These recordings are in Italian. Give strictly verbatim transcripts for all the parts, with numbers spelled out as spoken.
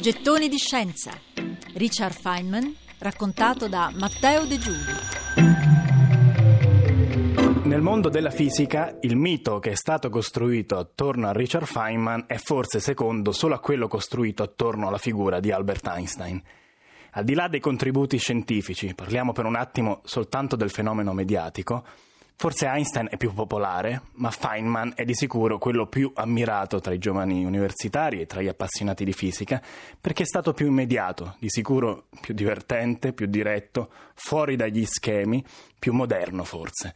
Gettoni di Scienza. Richard Feynman, raccontato da Matteo De Giuli. Nel mondo della fisica, il mito che è stato costruito attorno a Richard Feynman è forse secondo solo a quello costruito attorno alla figura di Albert Einstein. Al di là dei contributi scientifici, parliamo per un attimo soltanto del fenomeno mediatico, forse Einstein è più popolare, ma Feynman è di sicuro quello più ammirato tra i giovani universitari e tra gli appassionati di fisica, perché è stato più immediato, di sicuro più divertente, più diretto, fuori dagli schemi, più moderno forse.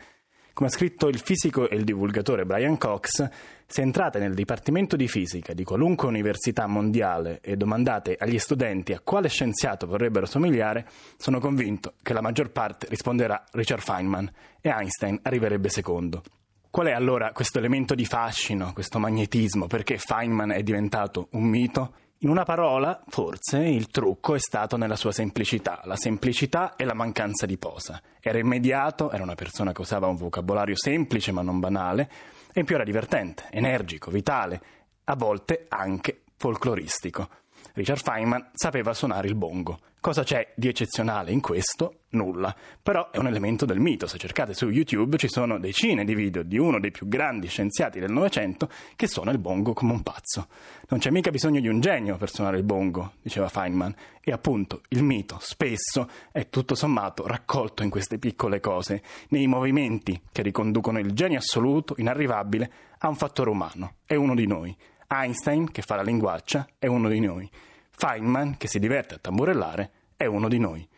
Come ha scritto il fisico e il divulgatore Brian Cox, se entrate nel dipartimento di fisica di qualunque università mondiale e domandate agli studenti a quale scienziato vorrebbero somigliare, sono convinto che la maggior parte risponderà Richard Feynman e Einstein arriverebbe secondo. Qual è allora questo elemento di fascino, questo magnetismo? Perché Feynman è diventato un mito? In una parola, forse, il trucco è stato nella sua semplicità, la semplicità e la mancanza di posa. Era immediato, era una persona che usava un vocabolario semplice ma non banale, e in più era divertente, energico, vitale, a volte anche folcloristico. Richard Feynman sapeva suonare il bongo. Cosa c'è di eccezionale in questo? Nulla. Però è un elemento del mito. Se cercate su YouTube ci sono decine di video di uno dei più grandi scienziati del Novecento che suona il bongo come un pazzo. Non c'è mica bisogno di un genio per suonare il bongo, diceva Feynman. E appunto il mito spesso è tutto sommato raccolto in queste piccole cose, nei movimenti che riconducono il genio assoluto, inarrivabile, a un fattore umano. È uno di noi. Einstein, che fa la linguaccia, è uno di noi. Feynman, che si diverte a tamburellare, è uno di noi.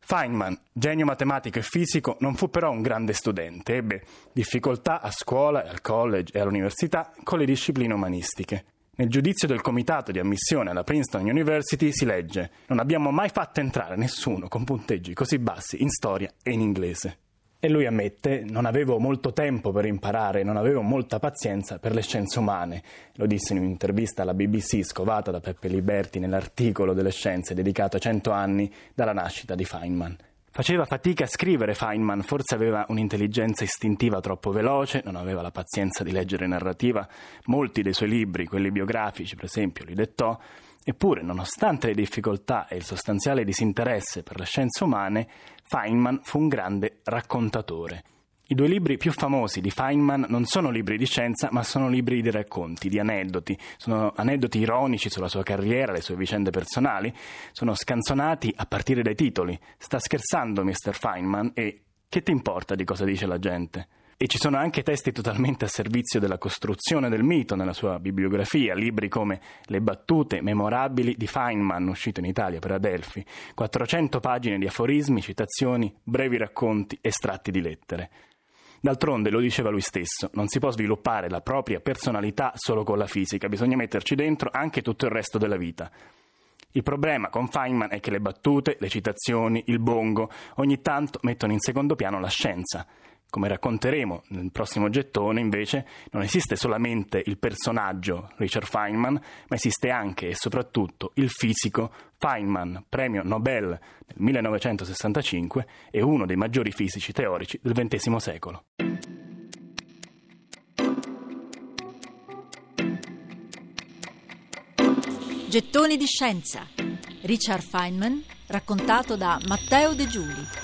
Feynman, genio matematico e fisico, non fu però un grande studente, ebbe difficoltà a scuola, al college e all'università con le discipline umanistiche. Nel giudizio del comitato di ammissione alla Princeton University si legge: non abbiamo mai fatto entrare nessuno con punteggi così bassi in storia e in inglese. E lui ammette: non avevo molto tempo per imparare, non avevo molta pazienza per le scienze umane. Lo disse in un'intervista alla B B C scovata da Peppe Liberti nell'articolo delle scienze dedicato a cento anni dalla nascita di Feynman. Faceva fatica a scrivere Feynman, forse aveva un'intelligenza istintiva troppo veloce, non aveva la pazienza di leggere narrativa. Molti dei suoi libri, quelli biografici per esempio, li dettò. Eppure, nonostante le difficoltà e il sostanziale disinteresse per le scienze umane, Feynman fu un grande raccontatore. I due libri più famosi di Feynman non sono libri di scienza, ma sono libri di racconti, di aneddoti. Sono aneddoti ironici sulla sua carriera, le sue vicende personali. Sono scanzonati a partire dai titoli. Sta scherzando mister Feynman e che ti importa di cosa dice la gente? E ci sono anche testi totalmente a servizio della costruzione del mito nella sua bibliografia, libri come Le battute memorabili di Feynman, uscito in Italia per Adelphi, quattrocento pagine di aforismi, citazioni, brevi racconti, estratti di lettere. D'altronde, lo diceva lui stesso, non si può sviluppare la propria personalità solo con la fisica, bisogna metterci dentro anche tutto il resto della vita. Il problema con Feynman è che le battute, le citazioni, il bongo, ogni tanto mettono in secondo piano la scienza. Come racconteremo nel prossimo gettone, invece, non esiste solamente il personaggio Richard Feynman, ma esiste anche e soprattutto il fisico Feynman, premio Nobel nel millenovecentosessantacinque e uno dei maggiori fisici teorici del ventesimo secolo. Gettoni di Scienza. Richard Feynman, raccontato da Matteo De Giuli.